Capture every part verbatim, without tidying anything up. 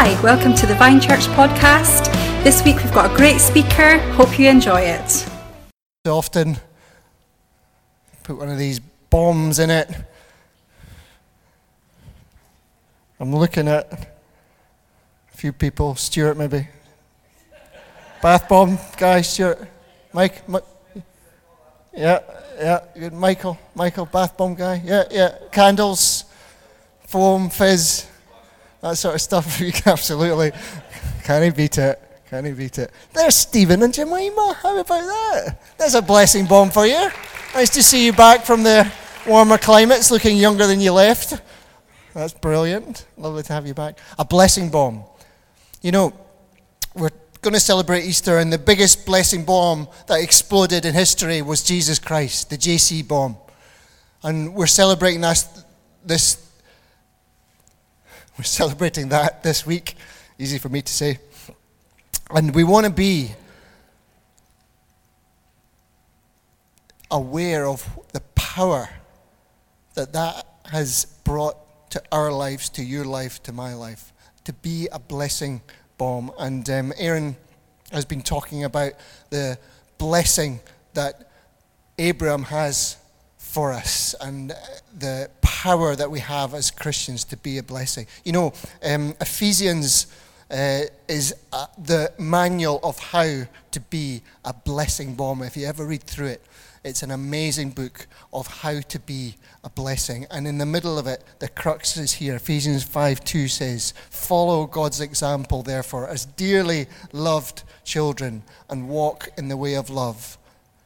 Hi, welcome to the Vine Church Podcast. This week we've got a great speaker. Hope you enjoy it. So often, put one of these bombs in it. I'm looking at a few people. Stuart, maybe. Bath bomb guy, Stuart. Mike, Mike. Yeah, yeah. Good. Michael, Michael, bath bomb guy. Yeah, yeah. Candles, foam, fizz. That sort of stuff, you can absolutely, can he beat it, can he beat it. There's Stephen and Jemima, how about that? There's a blessing bomb for you. Nice to see you back from the warmer climates, looking younger than you left. That's brilliant, lovely to have you back. A blessing bomb. You know, we're going to celebrate Easter, and the biggest blessing bomb that exploded in history was Jesus Christ, the J C bomb. And we're celebrating this, this We're celebrating that this week. Easy for me to say. And we want to be aware of the power that that has brought to our lives, to your life, to my life, to be a blessing bomb. And um, Aaron has been talking about the blessing that Abraham has for us and the power that we have as Christians to be a blessing. You know, um, Ephesians uh, is uh, the manual of how to be a blessing bomb. If you ever read through it, it's an amazing book of how to be a blessing. And in the middle of it, the crux is here. Ephesians five two says, "Follow God's example, therefore, as dearly loved children, and walk in the way of love,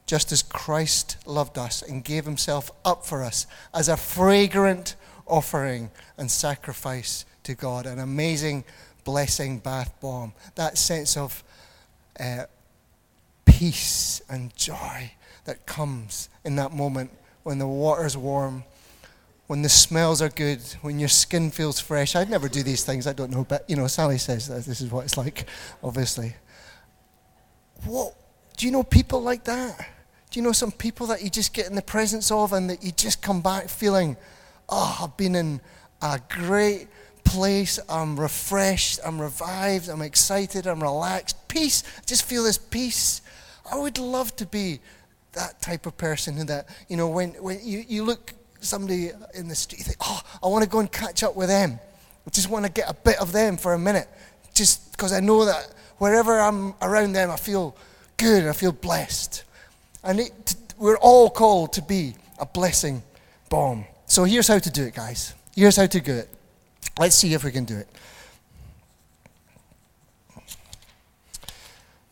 just as Christ loved us and gave himself up for us as a fragrant offering and sacrifice to God." An amazing blessing bath bomb. That sense of uh, peace and joy that comes in that moment when the water's warm, when the smells are good, when your skin feels fresh. I'd never do these things, I don't know, but you know, Sally says that this is what it's like, obviously. What? Do you know people like that? Do you know some people that you just get in the presence of and that you just come back feeling, oh, I've been in a great place, I'm refreshed, I'm revived, I'm excited, I'm relaxed, peace, I just feel this peace. I would love to be that type of person who that, you know, when, when you, you look somebody in the street, you think, oh, I want to go and catch up with them. I just want to get a bit of them for a minute, just because I know that wherever I'm around them, I feel good, I feel blessed. And it, we're all called to be a blessing bomb. So here's how to do it, guys. Here's how to do it. Let's see if we can do it.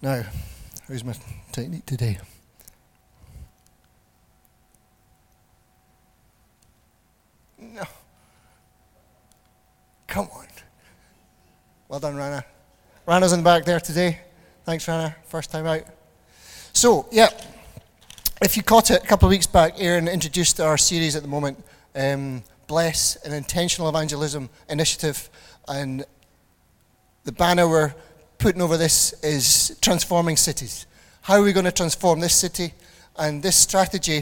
Now, here's my technique today. No. Come on. Well done, Rana. Rana's in the back there today. Thanks, Rana. First time out. So, yeah, if you caught it a couple of weeks back, Aaron introduced our series at the moment, um, Bless, an Intentional Evangelism Initiative, and the banner we're putting over this is Transforming Cities. How are we going to transform this city? And this strategy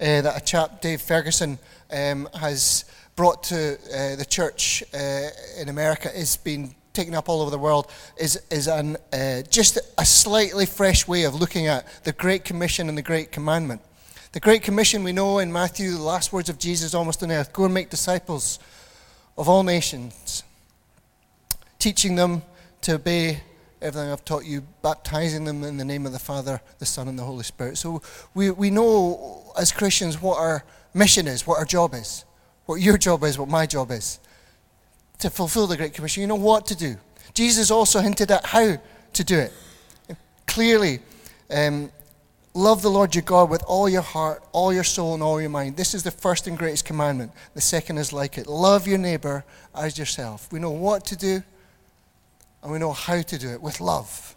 uh, that a chap, Dave Ferguson, um, has brought to uh, the church uh, in America is being taken up all over the world, is is an uh, just a slightly fresh way of looking at the Great Commission and the Great Commandment. The Great Commission, we know in Matthew, the last words of Jesus almost on earth, go and make disciples of all nations, teaching them to obey everything I've taught you, baptizing them in the name of the Father, the Son, and the Holy Spirit. So we, we know as Christians what our mission is, what our job is, what your job is, what my job is, to fulfill the Great Commission. You know what to do. Jesus also hinted at how to do it. Clearly, um, love the Lord your God with all your heart, all your soul, and all your mind. This is the first and greatest commandment. The second is like it. Love your neighbor as yourself. We know what to do, and we know how to do it with love.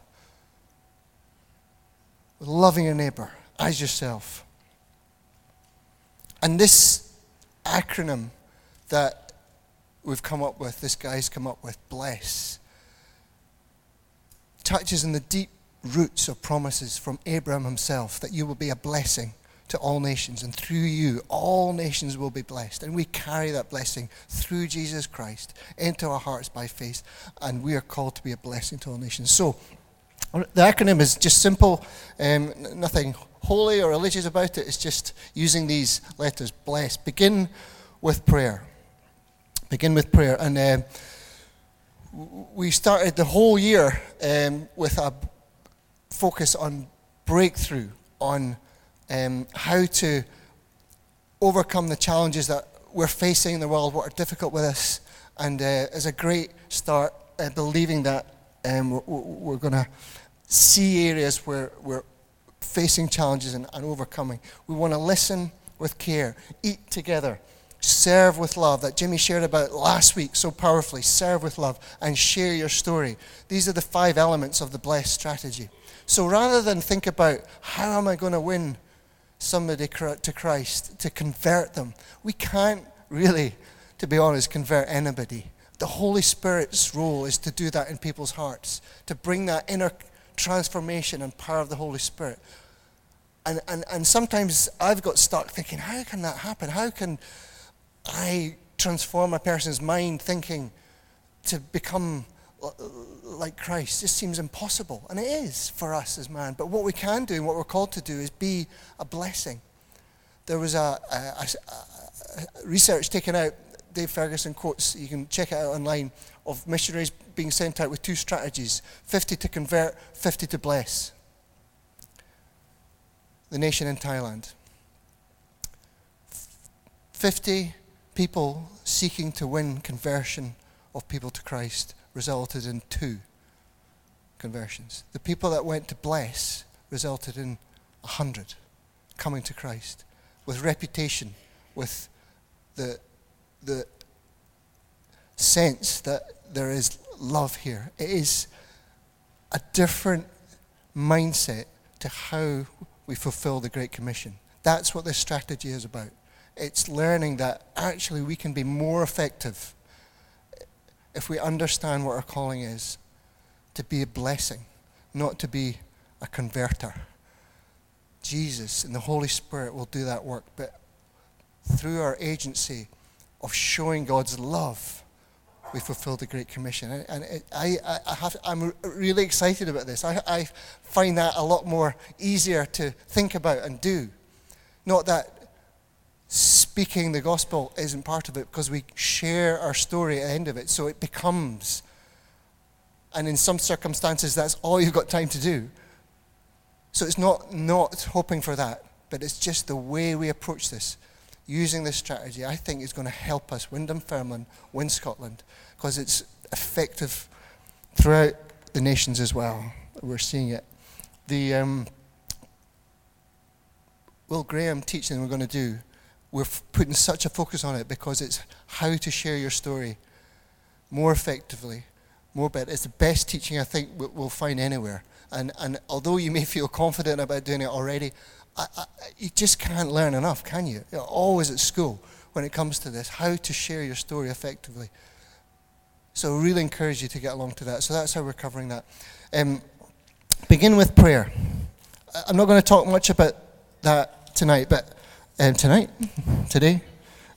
With loving your neighbor as yourself. And this acronym that we've come up with, this guy's come up with, bless, touches on the deep roots of promises from Abraham himself, that you will be a blessing to all nations, and through you, all nations will be blessed. And we carry that blessing through Jesus Christ into our hearts by faith, and we are called to be a blessing to all nations. So, the acronym is just simple, um, nothing holy or religious about it. It's just using these letters, bless. Begin with prayer. Begin with prayer. And um, we started the whole year um, with a focus on breakthrough, on um, how to overcome the challenges that we're facing in the world, what are difficult with us. And uh, it's a great start, uh, believing that um, we're, we're going to see areas where we're facing challenges and, and overcoming. We want to listen with care, eat together, serve with love, that Jimmy shared about last week so powerfully. Serve with love and share your story. These are the five elements of the blessed strategy. So rather than think about how am I going to win somebody to Christ, to convert them, we can't really, to be honest, convert anybody. The Holy Spirit's role is to do that in people's hearts, to bring that inner transformation and power of the Holy Spirit. And and and sometimes I've got stuck thinking, how can that happen? How can I transform a person's mind thinking to become like Christ? Just seems impossible. And it is for us as man. But what we can do and what we're called to do is be a blessing. There was a, a, a research taken out, Dave Ferguson quotes, you can check it out online, of missionaries being sent out with two strategies, fifty to convert, fifty to bless. The nation in Thailand. fifty people seeking to win conversion of people to Christ resulted in two conversions. The people that went to bless resulted in one hundred coming to Christ with reputation, with the the sense that there is love here. It is a different mindset to how we fulfill the Great Commission. That's what this strategy is about. It's learning that actually we can be more effective if we understand what our calling is, to be a blessing, not to be a converter. Jesus and the Holy Spirit will do that work, but through our agency of showing God's love, we fulfill the Great Commission. And, and it, I, I have, I'm really excited about this. I, I find that a lot more easier to think about and do. Not that speaking the gospel isn't part of it, because we share our story at the end of it, so it becomes, and in some circumstances that's all you've got time to do. So it's not not hoping for that, but it's just the way we approach this, using this strategy, I think is going to help us win Dunfermline, win Scotland, because it's effective throughout the nations as well. We're seeing it. The um, Will Graham teaching we're going to do, we're putting such a focus on it because it's how to share your story more effectively, more better. It's the best teaching I think we'll find anywhere. And and although you may feel confident about doing it already, I, I, you just can't learn enough, can you? You're always at school when it comes to this, how to share your story effectively. So I really encourage you to get along to that. So that's how we're covering that. Um, begin with prayer. I'm not going to talk much about that tonight, but... Um, tonight, today,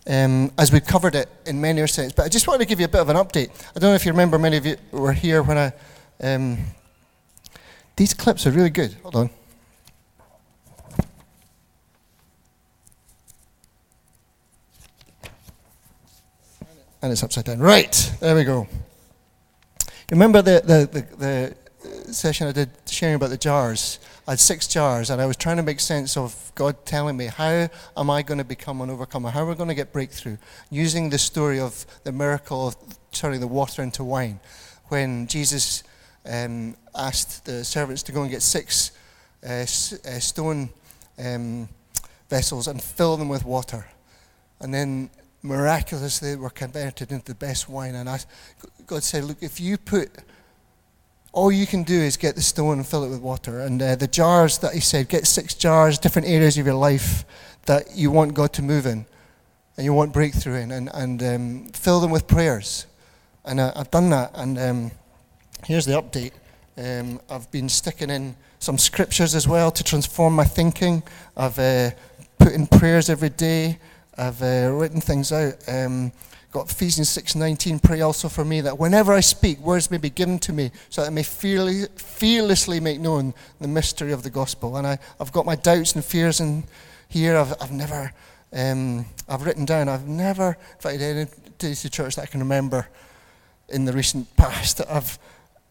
um, as we've covered it in many respects. But I just wanted to give you a bit of an update. I don't know if you remember, many of you were here when I... Um, these clips are really good. Hold on. And it's upside down. Right, there we go. Remember the the, the, the session I did sharing about the jars? I had six jars, and I was trying to make sense of God telling me, how am I going to become an overcomer? How are we going to get breakthrough? Using the story of the miracle of turning the water into wine, when Jesus um, asked the servants to go and get six uh, s- uh, stone um, vessels and fill them with water. And then miraculously they were converted into the best wine. And I, God said, look, if you put... all you can do is get the stone and fill it with water. And uh, the jars that he said, get six jars, different areas of your life that you want God to move in and you want breakthrough in, and, and um, fill them with prayers. And uh, I've done that. And um, here's the update. Um, I've been sticking in some scriptures as well to transform my thinking. I've uh, put in prayers every day. I've uh, written things out. Um, got Ephesians six nineteen, pray also for me that whenever I speak, words may be given to me so that I may fearlessly, fearlessly make known the mystery of the gospel. And I, I've got my doubts and fears in here. I've, I've never, um, I've written down, I've never invited anybody to church that I can remember in the recent past that I've,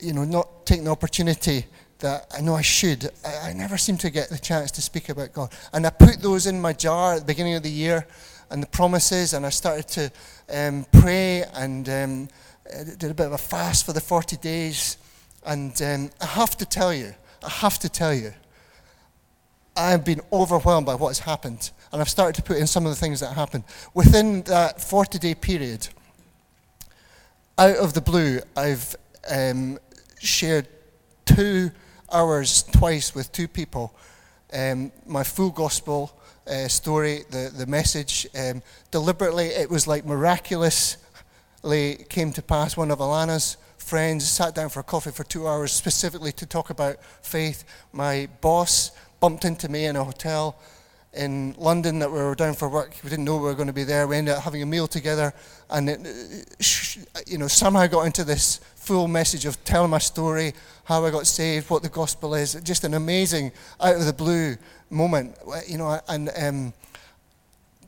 you know, not taken the opportunity that I know I should. I, I never seem to get the chance to speak about God. And I put those in my jar at the beginning of the year, and the promises, and I started to um, pray and um, did a bit of a fast for the forty days. And um, I have to tell you, I have to tell you, I've been overwhelmed by what has happened. And I've started to put in some of the things that happened. Within that forty-day period, out of the blue, I've um, shared two hours twice with two people, um, my full gospel Uh, story, the, the message. Um, deliberately, it was like miraculously came to pass. One of Alana's friends sat down for a coffee for two hours specifically to talk about faith. My boss bumped into me in a hotel in London that we were down for work. We didn't know we were going to be there. We ended up having a meal together, and it, you know, somehow got into this full message of telling my story, how I got saved, what the gospel is. Just an amazing, out of the blue moment, you know. And um,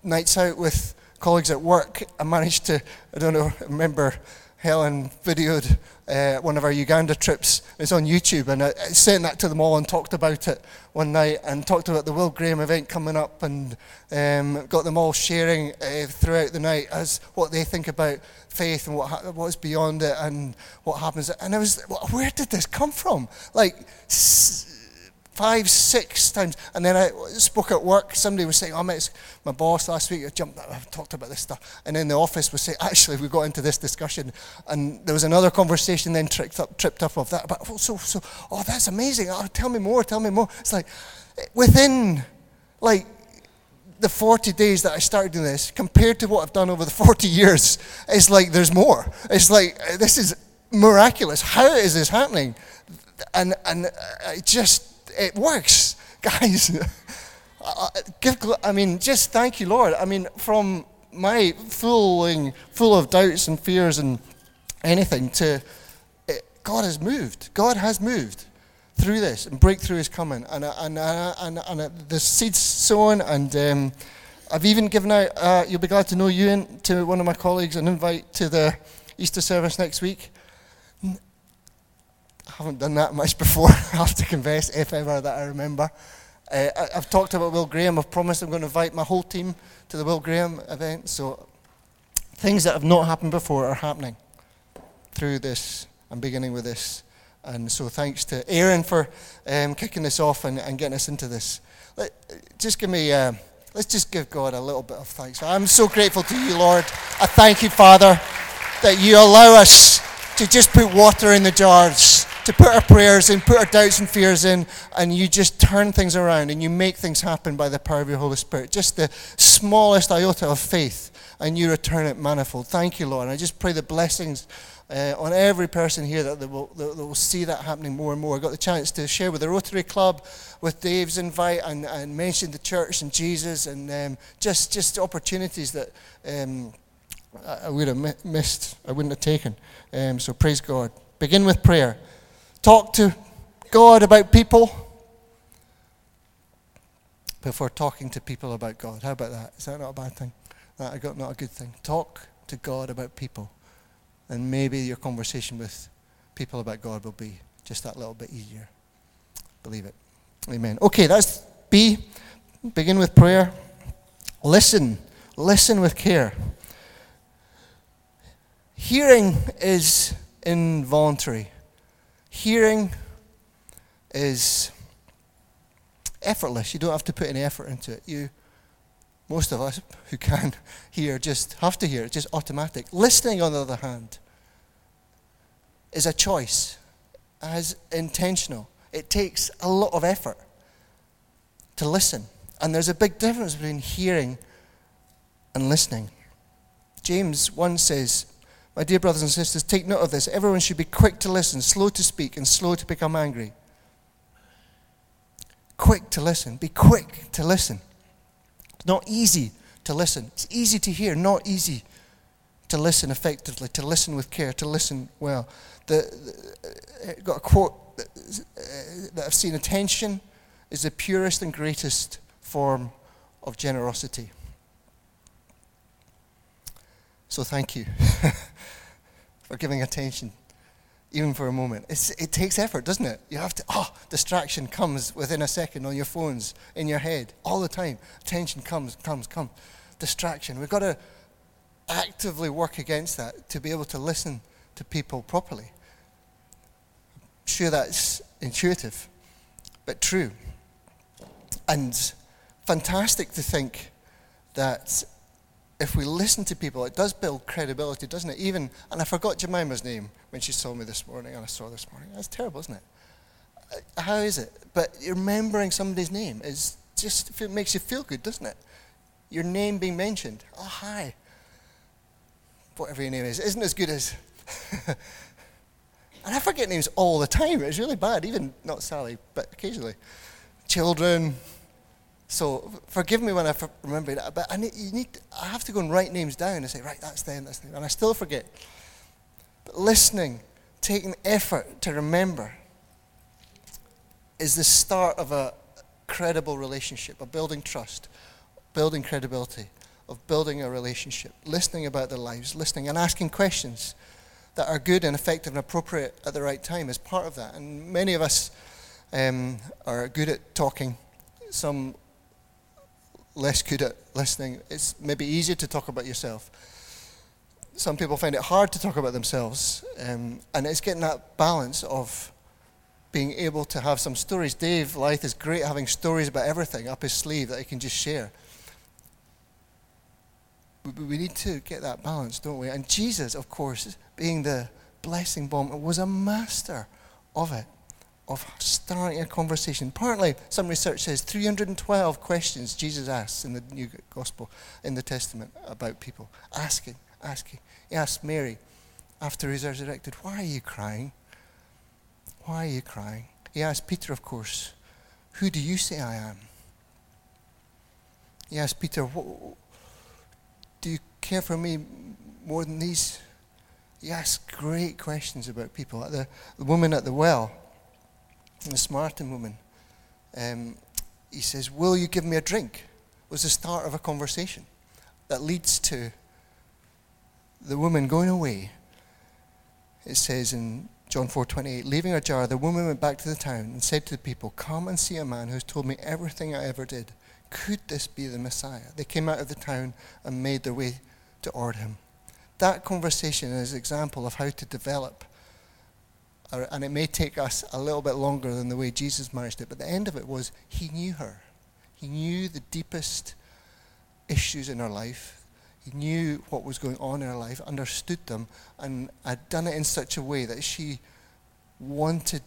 nights out with colleagues at work, I managed to, I don't know, I remember Helen videoed uh, one of our Uganda trips. It's on YouTube, and I, I sent that to them all and talked about it one night, and talked about the Will Graham event coming up, and um, got them all sharing uh, throughout the night as what they think about faith and what ha- what's beyond it and what happens. And I was, where did this come from? Like s- five, six times. And then I spoke at work. Somebody was saying, oh, I met my boss last week. I jumped up, I've talked about this stuff. And then the office was saying, actually, we got into this discussion. And there was another conversation then tripped up, tripped up of that. But oh, so, so, oh, that's amazing. Oh, tell me more, tell me more. It's like within, like, the forty days that I started doing this, compared to what I've done over the forty years, it's like there's more. It's like, this is miraculous. How is this happening? And and it just, it works. Guys, I, give, I mean, just thank you, Lord. I mean, from my fooling, full of doubts and fears and anything to, it, God has moved. God has moved through this, and breakthrough is coming, and and and, and, and the seeds sown, and um, I've even given out. Uh, you'll be glad to know, Ewan, to one of my colleagues, an invite to the Easter service next week. I haven't done that much before. I have to confess, if ever that I remember. Uh, I, I've talked about Will Graham. I've promised I'm going to invite my whole team to the Will Graham event. So things that have not happened before are happening through this. I'm beginning with this. And so thanks to Aaron for um, kicking this off and, and getting us into this. Let, just give me, uh, let's just give God a little bit of thanks. I'm so grateful to you, Lord. I thank you, Father, that you allow us to just put water in the jars, to put our prayers in, put our doubts and fears in, and you just turn things around and you make things happen by the power of your Holy Spirit. Just the smallest iota of faith, and you return it manifold. Thank you, Lord. And I just pray the blessings Uh, on every person here that they will, they will see that happening more and more. I got the chance to share with the Rotary Club, with Dave's invite, and, and mention the church and Jesus, and um, just just opportunities that um, I would have missed, I wouldn't have taken. Um, so praise God. Begin with prayer. Talk to God about people before talking to people about God. How about that? Is that not a bad thing? That got not a good thing. Talk to God about people. And maybe your conversation with people about God will be just that little bit easier. Believe it. Amen. Okay, that's B. Begin with prayer. Listen. Listen with care. Hearing is involuntary. Hearing is effortless. You don't have to put any effort into it. You Most of us who can hear just have to hear. It's just automatic. Listening, on the other hand, is a choice, as intentional. It takes a lot of effort to listen. And there's a big difference between hearing and listening. James one says, my dear brothers and sisters, take note of this. Everyone should be quick to listen, slow to speak, and slow to become angry. Quick to listen. Be quick to listen. not easy to listen. It's easy to hear, not easy to listen effectively, to listen with care, to listen well. The, the, got a quote that, uh, that I've seen: attention is the purest and greatest form of generosity. So thank you for giving attention, even for a moment. It's, it takes effort, doesn't it? You have to, oh, distraction comes within a second on your phones, in your head, all the time. Attention comes, comes, comes. Distraction. We've got to actively work against that to be able to listen to people properly. I'm sure that's intuitive, but true. And fantastic to think that if we listen to people, it does build credibility, doesn't it? Even, and I forgot Jemima's name when she saw me this morning, and I saw her this morning. That's terrible, isn't it? How is it? But remembering somebody's name is just, it makes you feel good, doesn't it? Your name being mentioned. Oh, hi. Whatever your name is, isn't as good as... And I forget names all the time. It's really bad, even not Sally, but occasionally. Children... So forgive me when I for- remember that, but I need, you need, I have to go and write names down and say, right, that's them, that's them, and I still forget. But listening, taking effort to remember, is the start of a credible relationship, of building trust, building credibility, of building a relationship, listening about their lives, listening and asking questions that are good and effective and appropriate at the right time is part of that. And many of us um, are good at talking, some less good at listening. It's maybe easier to talk about yourself. Some people find it hard to talk about themselves, um, and it's getting that balance of being able to have some stories. Dave Lythe is great at having stories about everything up his sleeve that he can just share. We, we need to get that balance, don't we? And Jesus, of course, being the blessing bomb, was a master of it, of starting a conversation. Partly, some research says three hundred twelve questions Jesus asks in the New Gospel, in the Testament, about people. Asking, asking. He asked Mary, after he's resurrected, why are you crying? Why are you crying? He asked Peter, of course, who do you say I am? He asked Peter, do you care for me more than these? He asked great questions about people. Like the, the woman at the well, the Samaritan woman, um, he says, will you give me a drink? Was the start of a conversation that leads to the woman going away. It says in John four twenty-eight, leaving her jar, the woman went back to the town and said to the people, come and see a man who's told me everything I ever did. Could this be the Messiah? They came out of the town and made their way toward him. That conversation is an example of how to develop. And it may take us a little bit longer than the way Jesus managed it, but the end of it was he knew her. He knew the deepest issues in her life. He knew what was going on in her life, understood them, and had done it in such a way that she wanted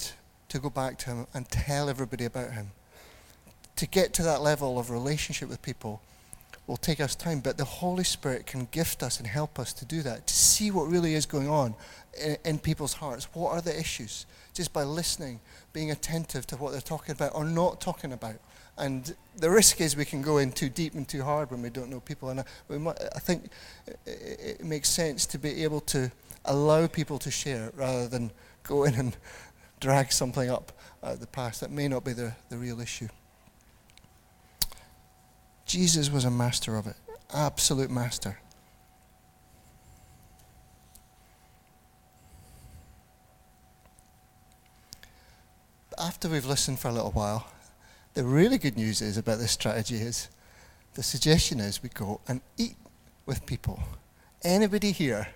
to go back to him and tell everybody about him. To get to that level of relationship with people will take us time, but the Holy Spirit can gift us and help us to do that, to see what really is going on in, in people's hearts. What are the issues? Just by listening, being attentive to what they're talking about or not talking about. And the risk is we can go in too deep and too hard when we don't know people. And I, we might, I think it, it makes sense to be able to allow people to share rather than go in and drag something up out of the past. That may not be the, the real issue. Jesus was a master of it, absolute master. After we've listened for a little while, the really good news is about this strategy is, the suggestion is we go and eat with people. Anybody here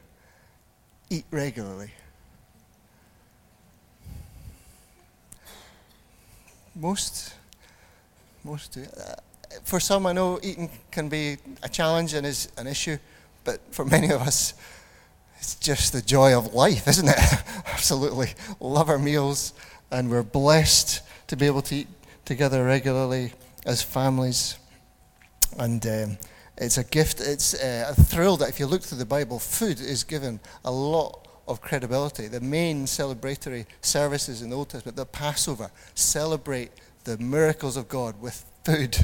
eat regularly? Most, most do. Uh, For some, I know eating can be a challenge and is an issue, but for many of us, it's just the joy of life, isn't it? Absolutely. Love our meals, and we're blessed to be able to eat together regularly as families. And um, it's a gift. It's uh, a thrill that if you look through the Bible, food is given a lot of credibility. The main celebratory services in the Old Testament, the Passover, celebrate the miracles of God with food.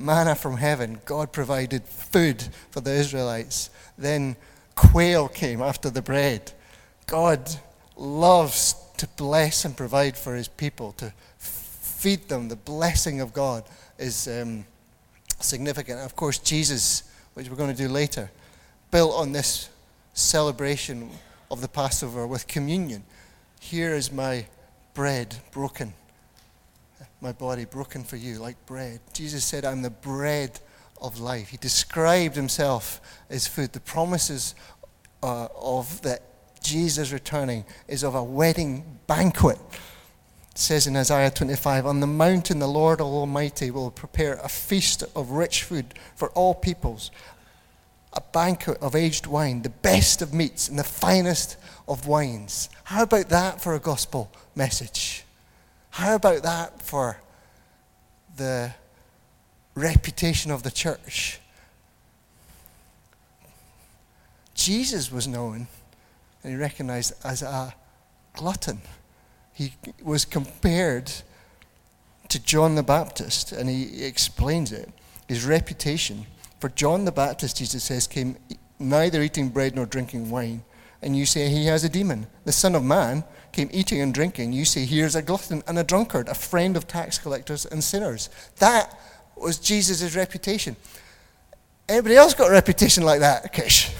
manna from heaven. God provided food for the Israelites. Then quail came after the bread. God loves to bless and provide for his people, to feed them. The blessing of God is um, significant. Of course, Jesus, which we're going to do later, built on this celebration of the Passover with communion. Here is my bread broken, my body broken for you like bread. Jesus said, I'm the bread of life. He described himself as food. The promises uh, of that Jesus returning is of a wedding banquet. It says in Isaiah twenty-five, on the mountain the Lord Almighty will prepare a feast of rich food for all peoples, a banquet of aged wine, the best of meats and the finest of wines. How about that for a gospel message? How about that for the reputation of the church? Jesus was known and he recognized as a glutton. He was compared to John the Baptist, and he explains it. His reputation for John the Baptist, Jesus says, came neither eating bread nor drinking wine. And you say, he has a demon. The Son of Man came eating and drinking. You say, here's a glutton and a drunkard, a friend of tax collectors and sinners. That was Jesus' reputation. Anybody else got a reputation like that, Kish?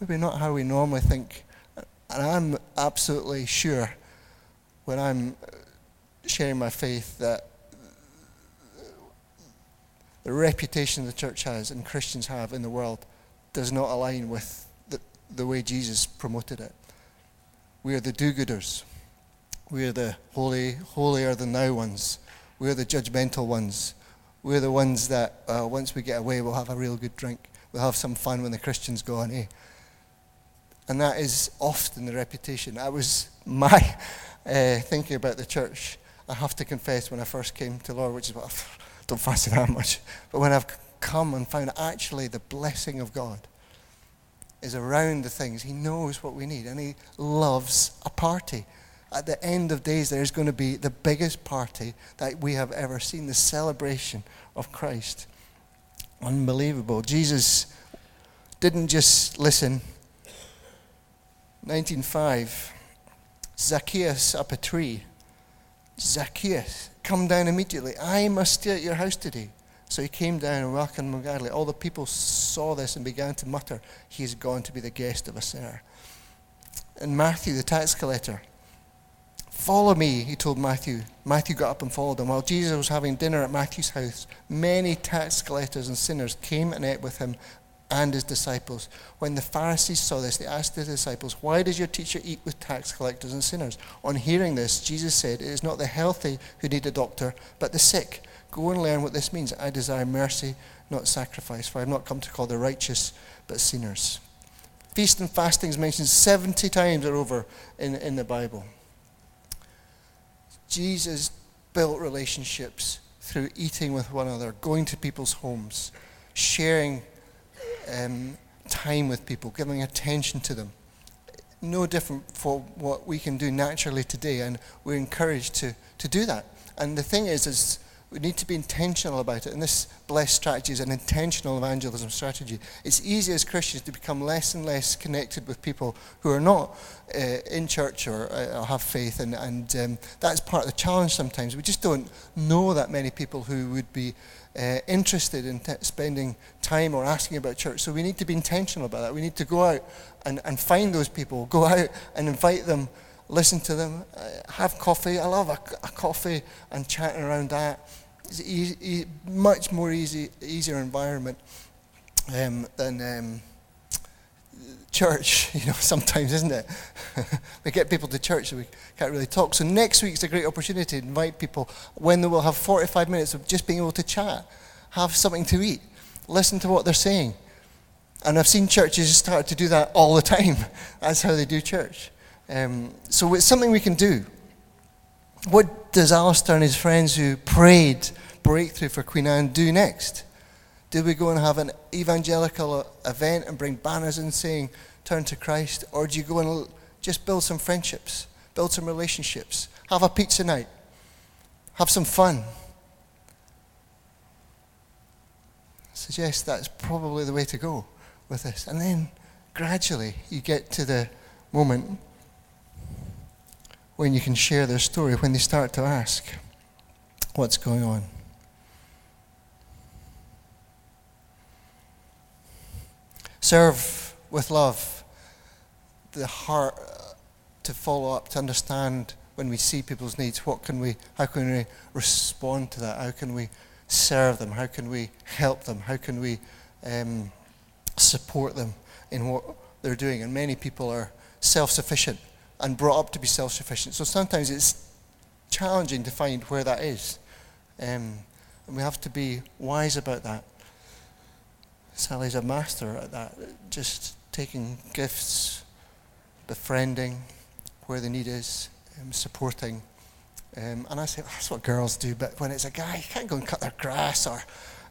Maybe not how we normally think. And I'm absolutely sure when I'm sharing my faith that the reputation the church has and Christians have in the world does not align with the, the way Jesus promoted it. We are the do-gooders. We are the holy, holier-than-thou ones. We are the judgmental ones. We are the ones that uh, once we get away, we'll have a real good drink. We'll have some fun when the Christians go on, eh? And that is often the reputation. That was my uh, thinking about the church. I have to confess, when I first came to the Lord, which is what I don't fancy that much, but when I've come and found actually the blessing of God is around the things, he knows what we need, and he loves a party. At the end of days, there's going to be the biggest party that we have ever seen, the celebration of Christ. Unbelievable. Jesus didn't just listen. nineteen five, Zacchaeus up a tree. Zacchaeus, come down immediately. I must stay at your house today. So he came down and welcomed him gladly. All the people saw this and began to mutter, he is gone to be the guest of a sinner. And Matthew, the tax collector, follow me, he told Matthew. Matthew got up and followed him. While Jesus was having dinner at Matthew's house, many tax collectors and sinners came and ate with him and his disciples. When the Pharisees saw this, they asked the disciples, why does your teacher eat with tax collectors and sinners? On hearing this, Jesus said, it is not the healthy who need a doctor, but the sick. Go and learn what this means. I desire mercy, not sacrifice, for I have not come to call the righteous, but sinners. Feast and fasting is mentioned seventy times or over in, in the Bible. Jesus built relationships through eating with one another, going to people's homes, sharing Um, time with people, giving attention to them. No different from what we can do naturally today, and we're encouraged to, to do that. And the thing is, is we need to be intentional about it, and this blessed strategy is an intentional evangelism strategy. It's easy as Christians to become less and less connected with people who are not uh, in church or, uh, or have faith, and, and um, that's part of the challenge sometimes. We just don't know that many people who would be Uh, interested in t- spending time or asking about church. So we need to be intentional about that. We need to go out and, and find those people, go out and invite them, listen to them, uh, have coffee. I love a, a coffee and chatting around that. It's easy, e- much more easy, easier environment um, than um, church, you know, sometimes, isn't it? We get people to church and we can't really talk. So next week's a great opportunity to invite people when they will have forty-five minutes of just being able to chat, have something to eat, listen to what they're saying. And I've seen churches start to do that all the time. That's how they do church. Um, so it's something we can do. What does Alistair and his friends who prayed breakthrough for Queen Anne do next? Do we go and have an evangelical event and bring banners in saying, turn to Christ? Or do you go and just build some friendships? Build some relationships. Have a pizza night. Have some fun. I suggest that's probably the way to go with this. And then gradually you get to the moment when you can share their story, when they start to ask what's going on. Serve with love, the heart to follow up, to understand when we see people's needs, what can we, how can we respond to that? How can we serve them? How can we help them? How can we um, support them in what they're doing? And many people are self-sufficient and brought up to be self-sufficient. So sometimes it's challenging to find where that is. Um, and we have to be wise about that. Sally's a master at that, just taking gifts, befriending where the need is, um, supporting. Um, and I say, well, that's what girls do, but when it's a guy, you can't go and cut their grass or,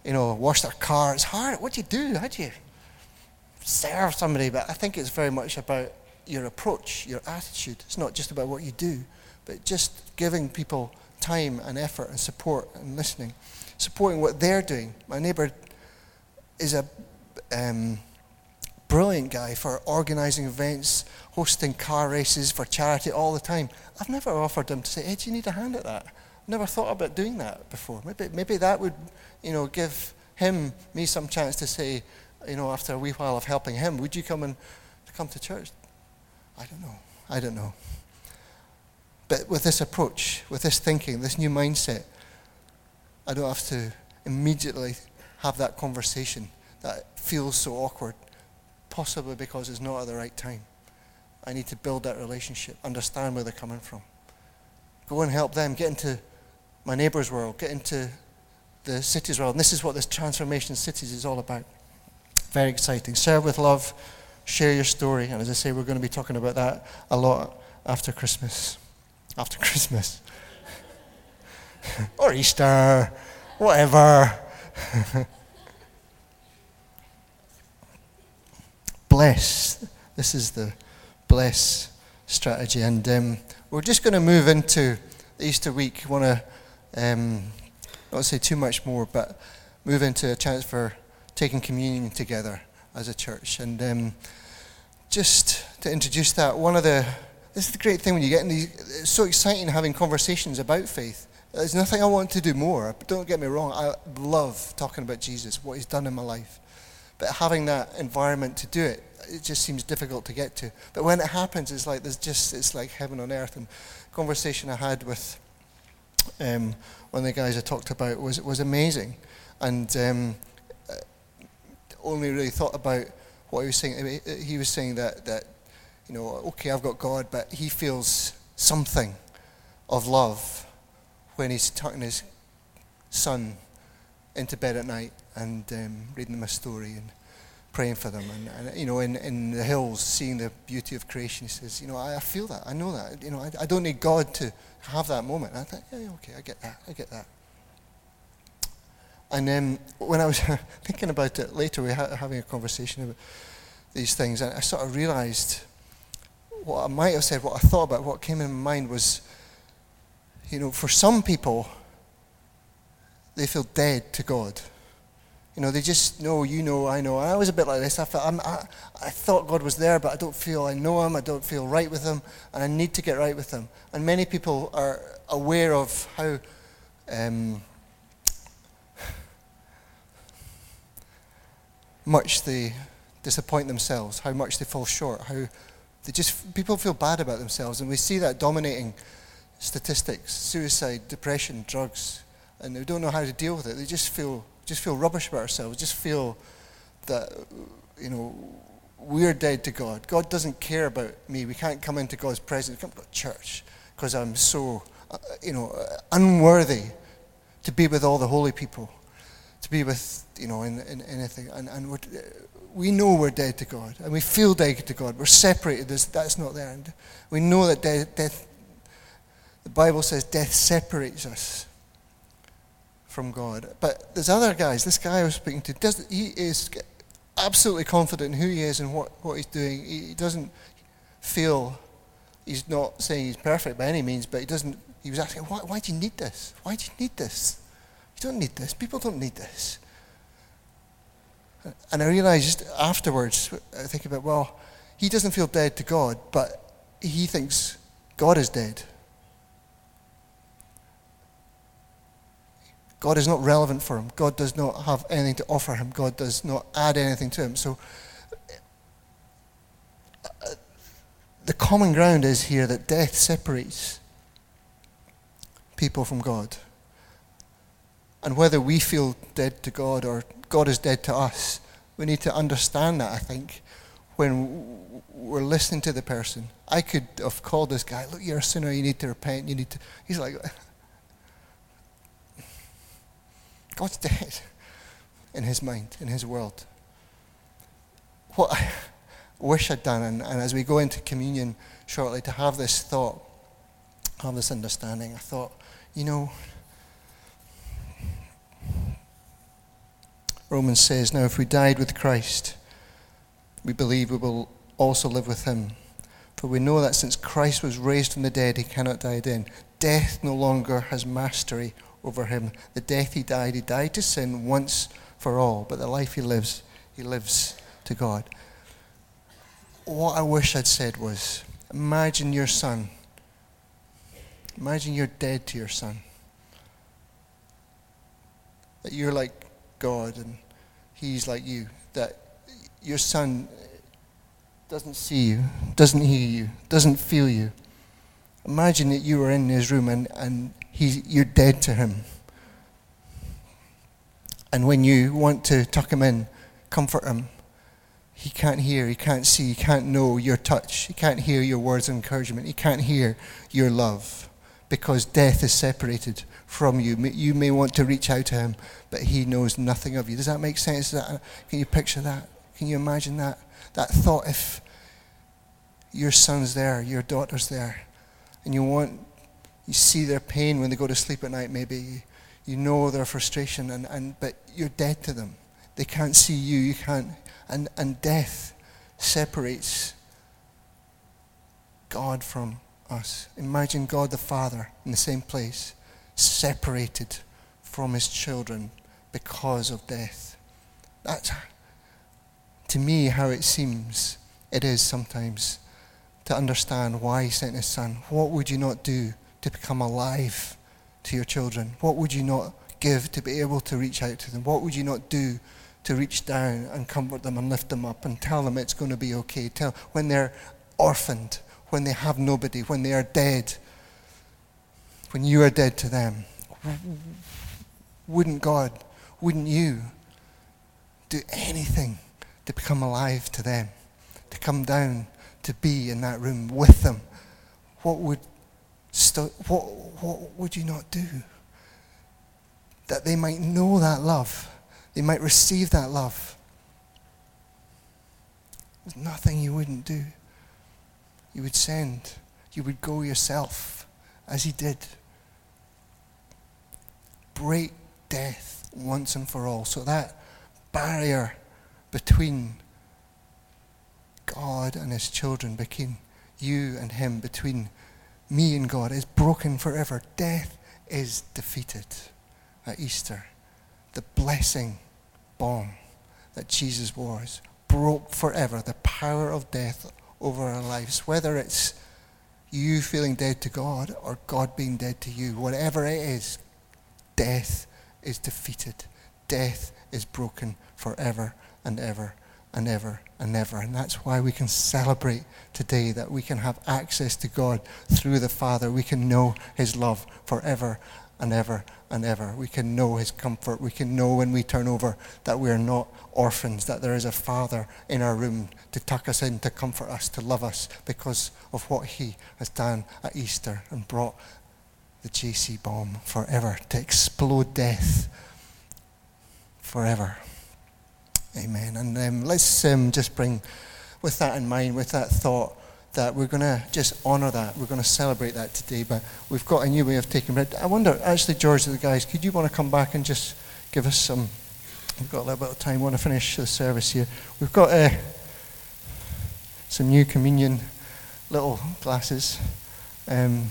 you know, wash their car. It's hard. What do you do? How do you serve somebody? But I think it's very much about your approach, your attitude. It's not just about what you do, but just giving people time and effort and support and listening, supporting what they're doing. My neighbour is a um, brilliant guy for organising events, hosting car races for charity all the time. I've never offered him to say, hey, do you need a hand at that? I've never thought about doing that before. Maybe maybe that would, you know, give him, me some chance to say, you know, after a wee while of helping him, would you come and come to church? I don't know. I don't know. But with this approach, with this thinking, this new mindset, I don't have to immediately have that conversation that feels so awkward, possibly because it's not at the right time. I need to build that relationship, understand where they're coming from. Go and help them, get into my neighbour's world, get into the city's world. And this is what this transformation cities is all about. Very exciting. Serve with love, share your story. And as I say, we're going to be talking about that a lot after Christmas. After Christmas. Or Easter, whatever. Bless. This is the bless strategy, and um, we're just going to move into the Easter week. Want to um, not say too much more, but move into a chance for taking communion together as a church, and um, just to introduce that. One of the this is the great thing when you get in these. It's so exciting having conversations about faith. There's nothing I want to do more. Don't get me wrong. I love talking about Jesus, what he's done in my life. But having that environment to do it, it just seems difficult to get to. But when it happens, it's like there's just it's like heaven on earth. And the conversation I had with um, one of the guys I talked about was was amazing. And um, only really thought about what he was saying. He was saying that, that, you know, okay, I've got God, but he feels something of love when he's tucking his son into bed at night and um, reading them a story and praying for them. And, and you know, in, in the hills, seeing the beauty of creation, he says, you know, I, I feel that, I know that. You know, I, I don't need God to have that moment. And I thought, yeah, okay, I get that, I get that. And then um, when I was thinking about it later, we were having a conversation about these things, and I sort of realized what I might have said, what I thought about, what came in my mind was, you know, for some people, they feel dead to God. You know, they just know, you know, I know. I was a bit like this. I felt, I'm, I, I thought God was there, but I don't feel I know him. I don't feel right with him, and I need to get right with him. And many people are aware of how um, much they disappoint themselves, how much they fall short, how they just, people feel bad about themselves, and we see that dominating statistics, suicide, depression, drugs, and they don't know how to deal with it. They just feel just feel rubbish about ourselves, just feel that, you know, we're dead to God. God doesn't care about me. We can't come into God's presence. We can't go to church because I'm so, uh, you know, unworthy to be with all the holy people, to be with, you know, in, in anything. And, and we're, we know we're dead to God, and we feel dead to God. We're separated. There's, that's not there. And we know that death, death the Bible says death separates us from God. But there's other guys. This guy I was speaking to, does, he is absolutely confident in who he is and what, what he's doing. He doesn't feel He's not saying he's perfect by any means, but he doesn't. He was asking, why, why do you need this? Why do you need this? You don't need this. People don't need this. And I realized afterwards, I think about, well, he doesn't feel dead to God, but he thinks God is dead. God is not relevant for him. God does not have anything to offer him. God does not add anything to him. So uh, the common ground is here that death separates people from God. And whether we feel dead to God or God is dead to us, we need to understand that, I think, when we're listening to the person. I could have called this guy, look, you're a sinner, you need to repent, you need to... He's like... God's dead in his mind, in his world. What I wish I'd done, and, and as we go into communion shortly, to have this thought, have this understanding, I thought, you know, Romans says, now if we died with Christ, we believe we will also live with him. For we know that since Christ was raised from the dead, he cannot die again. Death no longer has mastery over him. The death he died, he died to sin once for all, but the life he lives, he lives to God. What I wish I'd said was, imagine your son. Imagine you're dead to your son. That you're like God and he's like you. That your son doesn't see you, doesn't hear you, doesn't feel you. Imagine that you were in his room and, and He's, you're dead to him. And when you want to tuck him in, comfort him, he can't hear, he can't see, he can't know your touch, he can't hear your words of encouragement, he can't hear your love, because death is separated from you. You may want to reach out to him, but he knows nothing of you. Does that make sense? That, can you picture that? Can you imagine that? That thought, if your son's there, your daughter's there, and you want... You see their pain when they go to sleep at night, maybe. You know their frustration, and, and but you're dead to them. They can't see you, you can't. And, and death separates God from us. Imagine God the Father in the same place, separated from his children because of death. That's, to me, how it seems it is sometimes to understand why he sent his son. What would you not do to become alive to your children? What would you not give to be able to reach out to them? What would you not do to reach down and comfort them and lift them up and tell them it's going to be okay? Tell when they're orphaned, when they have nobody, when they are dead, when you are dead to them. Wouldn't God, wouldn't you do anything to become alive to them, to come down, to be in that room with them? What would St- what, what would you not do? That they might know that love. They might receive that love. There's nothing you wouldn't do. You would send. You would go yourself, as he did. Break death once and for all. So that barrier between God and his children, between you and him, between me and God, is broken forever. Death is defeated at Easter. The blessing bomb that Jesus wore broke forever the power of death over our lives. Whether it's you feeling dead to God or God being dead to you, whatever it is, death is defeated. Death is broken forever and ever and ever and ever. And that's why we can celebrate today, that we can have access to God through the Father. We can know his love forever and ever and ever. We can know his comfort. We can know when we turn over that we are not orphans, that there is a Father in our room to tuck us in, to comfort us, to love us, because of what he has done at Easter and brought the J C bomb forever to explode death forever. Amen. And um, let's um, just bring, with that in mind, with that thought, that we're going to just honour that. We're going to celebrate that today. But we've got a new way of taking bread. I wonder, actually, George and the guys, could you want to come back and just give us some? We've got a little bit of time. I want to finish the service here. We've got uh, some new communion little glasses. Um,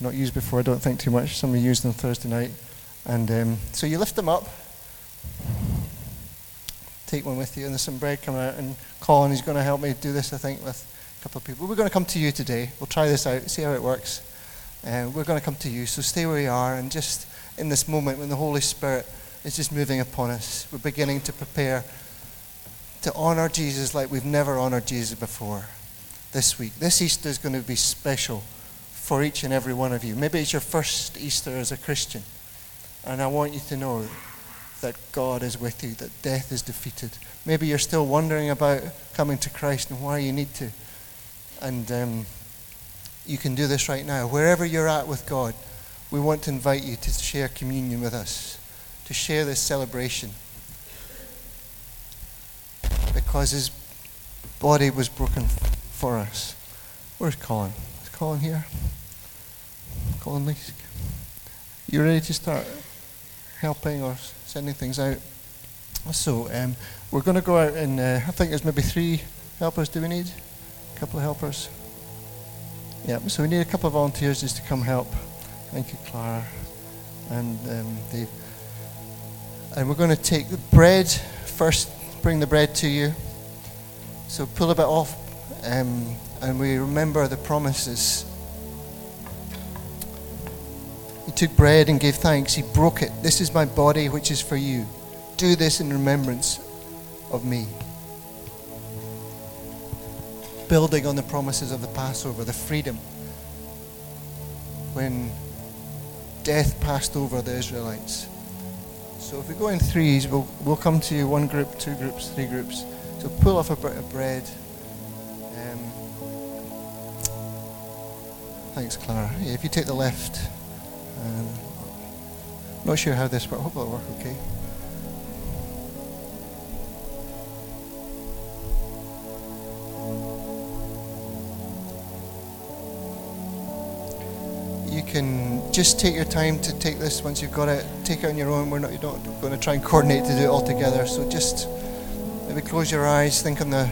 not used before, I don't think, too much. Somebody used them Thursday night. And um, so you lift them up. Take one with you, and there's some bread coming out. And Colin is going to help me do this, I think, with a couple of people. We're going to come to you today. We'll try this out, see how it works. Uh, we're going to come to you, so stay where you are. And just in this moment when the Holy Spirit is just moving upon us, we're beginning to prepare to honor Jesus like we've never honored Jesus before this week. This Easter is going to be special for each and every one of you. Maybe it's your first Easter as a Christian. And I want you to know that God is with you, that death is defeated. Maybe you're still wondering about coming to Christ and why you need to. And um, you can do this right now. Wherever you're at with God, we want to invite you to share communion with us, to share this celebration. Because his body was broken for us. Where's Colin? Is Colin here? Colin Leesk? You ready to start helping or sending things out? So um, we're going to go out and uh, I think there's maybe three helpers. Do we need a couple of helpers? Yeah, so we need a couple of volunteers just to come help. Thank you, Clara and um, Dave. And we're going to take the bread first, bring the bread to you. So pull a bit off um, and we remember the promises. He took bread and gave thanks. He broke it. This is my body, which is for you. Do this in remembrance of me. Building on the promises of the Passover, the freedom. When death passed over the Israelites. So if we go in threes, we'll, we'll come to you one group, two groups, three groups. So pull off a bit of bread. Um, thanks, Clara. Yeah, if you take the left... Um, not sure how this works. I hope it'll work okay. You can just take your time to take this once you've got it. Take it on your own. We're not, you're not going to try and coordinate to do it all together. So just maybe close your eyes. Think on the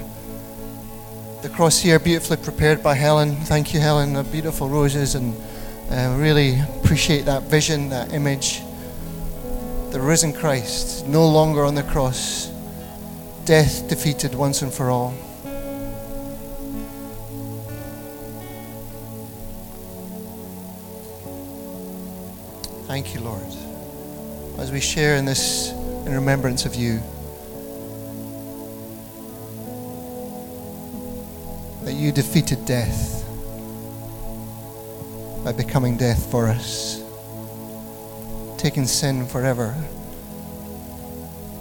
the cross here, beautifully prepared by Helen. Thank you, Helen. The beautiful roses and. I uh, really appreciate that vision, that image. The risen Christ, no longer on the cross. Death defeated once and for all. Thank you, Lord. As we share in this in remembrance of you, that you defeated death by becoming death for us, taking sin forever,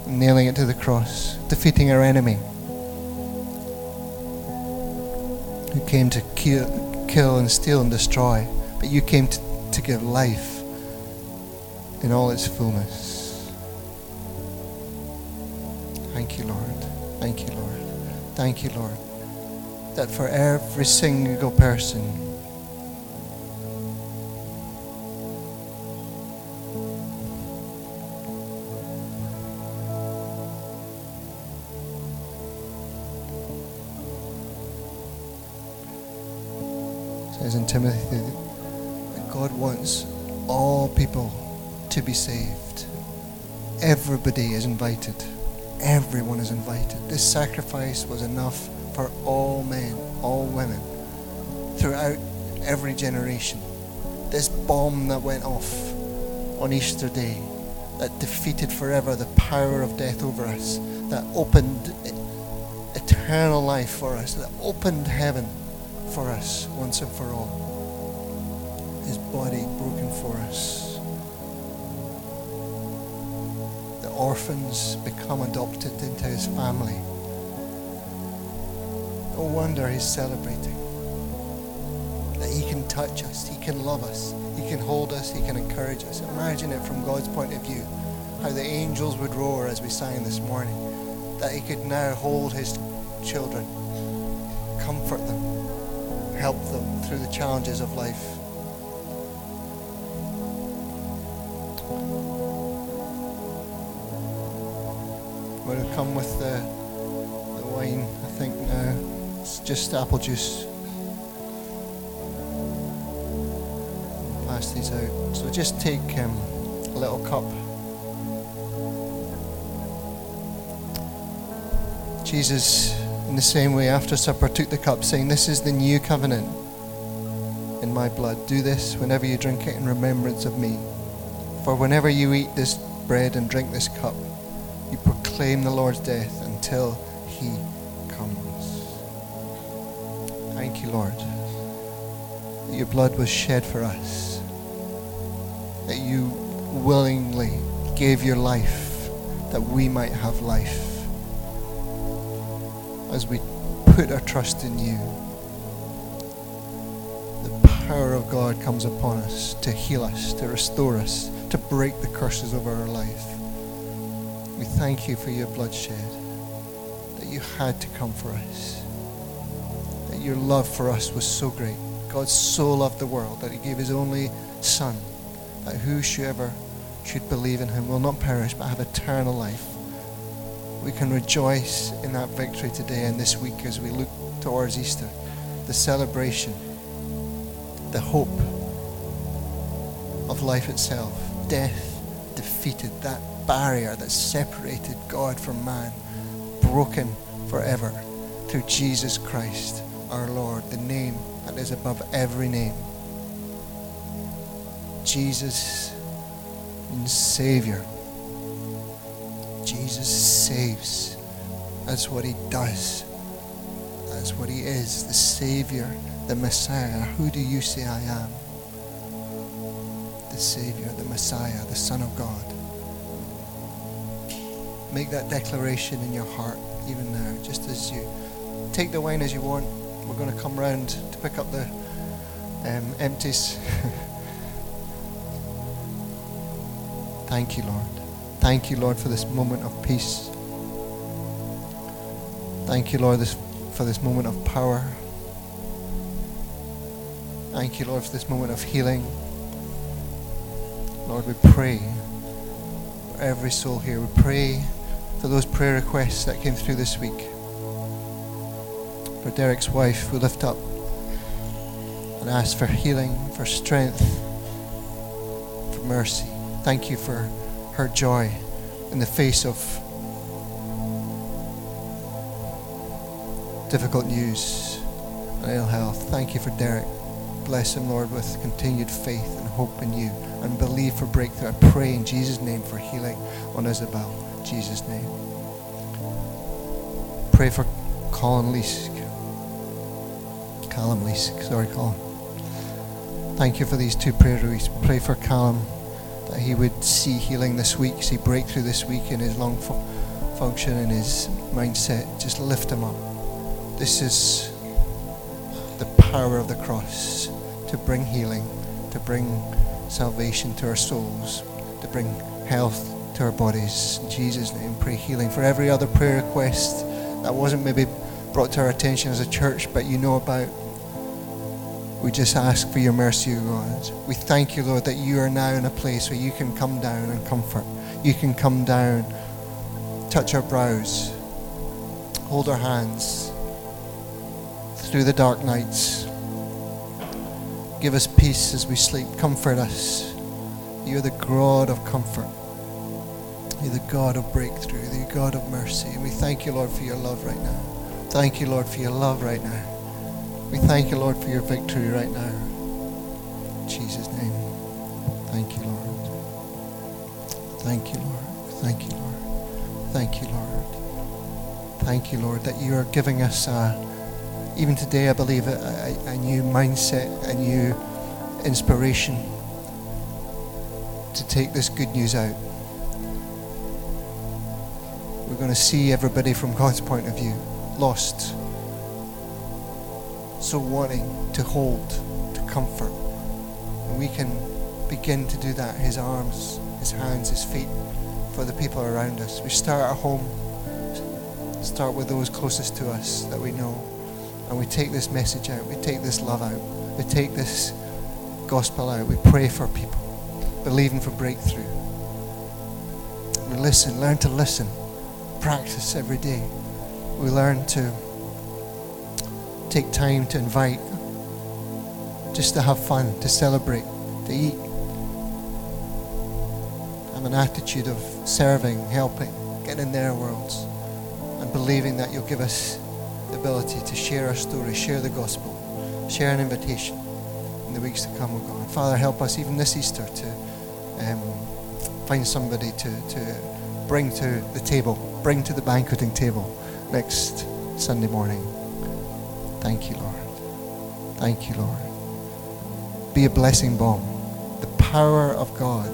nailing it to the cross, defeating our enemy who came to kill, kill and steal and destroy, but you came to, to give life in all its fullness. Thank you, Lord. Thank you, Lord. Thank you, Lord, that for every single person in Timothy, that God wants all people to be saved. Everybody is invited. Everyone is invited. This sacrifice was enough for all men, all women, throughout every generation. This bomb that went off on Easter Day, that defeated forever the power of death over us, that opened eternal life for us, that opened heaven for us once and for all. His body broken for us. The orphans become adopted into his family. No wonder he's celebrating. That he can touch us, he can love us, he can hold us, he can encourage us. Imagine it from God's point of view, how the angels would roar as we sang this morning, that he could now hold his children, comfort them, help them through the challenges of life. We're going to come with the, the wine, I think now. It's just apple juice. pass these out. So just take um, a little cup. Jesus, in the same way, after supper, took the cup, saying, "This is the new covenant in my blood. Do this whenever you drink it in remembrance of me. For whenever you eat this bread and drink this cup, you proclaim the Lord's death until he comes." Thank you, Lord, that your blood was shed for us, that you willingly gave your life that we might have life. As we put our trust in you, the power of God comes upon us to heal us, to restore us, to break the curses over our life. We thank you for your bloodshed, that you had to come for us, that your love for us was so great. God so loved the world that he gave his only Son, that whosoever should believe in him will not perish but have eternal life. We can rejoice in that victory today and this week as we look towards Easter, the celebration, the hope of life itself. Death defeated, that barrier that separated God from man, broken forever through Jesus Christ, our Lord, the name that is above every name. Jesus and Savior. Jesus saves. That's what he does. That's what he is, the Savior, the Messiah. Who do you say I am? The Savior, the Messiah, the Son of God. Make that declaration in your heart even now, just as you take the wine as you want. We're going to come round to pick up the um, empties. Thank you, Lord. Thank you, Lord, for this moment of peace. Thank you, Lord, this, for this moment of power. Thank you, Lord, for this moment of healing. Lord, we pray for every soul here. We pray for those prayer requests that came through this week. For Derek's wife, we lift up and ask for healing, for strength, for mercy. Thank you for her joy in the face of difficult news and ill health. Thank you for Derek. Bless him, Lord, with continued faith and hope in you, and believe for breakthrough. I pray in Jesus' name for healing on Isabel. In Jesus' name. Pray for Colin Leesk. Callum Leesk. Sorry, Colin. Thank you for these two prayer requests. Pray for Callum, that he would see healing this week, see breakthrough this week in his lung fu- function, in his mindset. Just lift him up. This is the power of the cross, to bring healing, to bring salvation to our souls, to bring health to our bodies. In Jesus' name, pray healing. For every other prayer request that wasn't maybe brought to our attention as a church, but you know about, we just ask for your mercy, O God. We thank you, Lord, that you are now in a place where you can come down and comfort. You can come down, touch our brows, hold our hands through the dark nights. Give us peace as we sleep. Comfort us. You're the God of comfort. You're the God of breakthrough, the God of mercy. And we thank you, Lord, for your love right now. Thank you, Lord, for your love right now. We thank you, Lord, for your victory right now. In Jesus' name. Thank you, Lord. Thank you, Lord. Thank you, Lord. Thank you, Lord. Thank you, Lord, that you are giving us, uh, even today, I believe, a, a, a new mindset, a new inspiration to take this good news out. We're going to see everybody from God's point of view, lost, so wanting to hold, to comfort. And we can begin to do that, his arms, his hands, his feet, for the people around us. We start at home, start with those closest to us that we know, and we take this message out, we take this love out, we take this gospel out, we pray for people, believing for breakthrough. We listen, learn to listen, practice every day. We learn to take time to invite, just to have fun, to celebrate, to be. I'm an attitude of serving, helping, getting in their worlds, and believing that you'll give us the ability to share our story, share the gospel, share an invitation in the weeks to come, oh God. Father, help us even this Easter to um, find somebody to, to bring to the table, bring to the banqueting table next Sunday morning. Thank you, Lord. Thank you, Lord. Be a blessing bomb. The power of God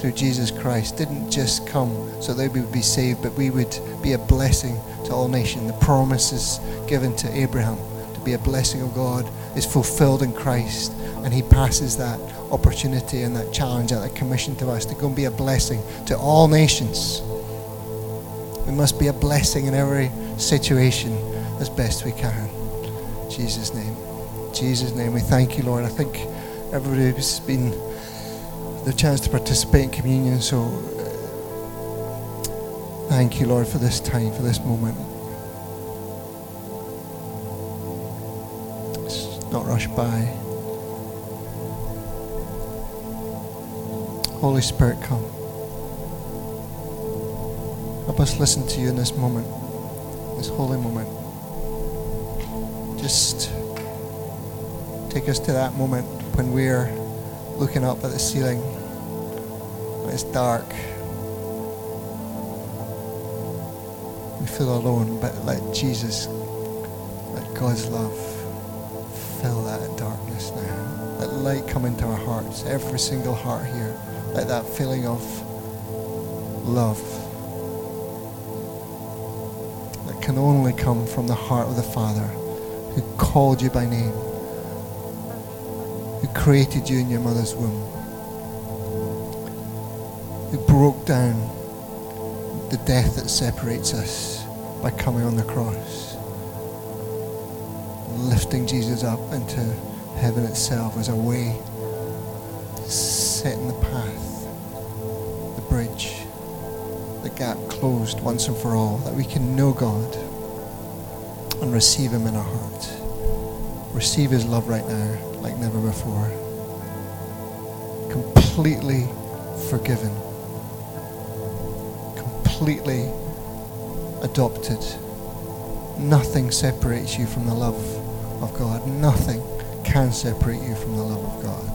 through Jesus Christ didn't just come so that we would be saved, but we would be a blessing to all nations. The promises given to Abraham to be a blessing of God is fulfilled in Christ, and he passes that opportunity and that challenge and that commission to us to go and be a blessing to all nations. We must be a blessing in every situation as best we can. In Jesus' name. In Jesus' name, we thank you, Lord. I think everybody's been the chance to participate in communion, so uh, thank you, Lord, for this time, for this moment. Let's not rush by. Holy Spirit, come. Help us listen to you in this moment, this holy moment. Just take us to that moment when we're looking up at the ceiling, when it's dark, we feel alone, but let Jesus, let God's love fill that darkness now. Let light come into our hearts, every single heart here. Let that feeling of love that can only come from the heart of the Father who called you by name, who created you in your mother's womb, who broke down the death that separates us by coming on the cross, lifting Jesus up into heaven itself as a way, setting the path, the bridge, the gap closed once and for all, that we can know God and receive him in our hearts. Receive his love right now like never before. Completely forgiven. Completely adopted. Nothing separates you from the love of God. Nothing can separate you from the love of God.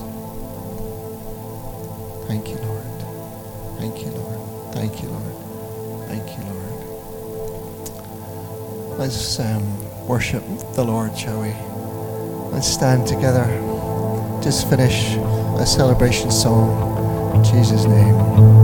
Thank you, Lord. Thank you, Lord. Thank you, Lord. Thank you, Lord. Let's um, worship the Lord, shall we? Let's stand together. Just finish a celebration song in Jesus' name.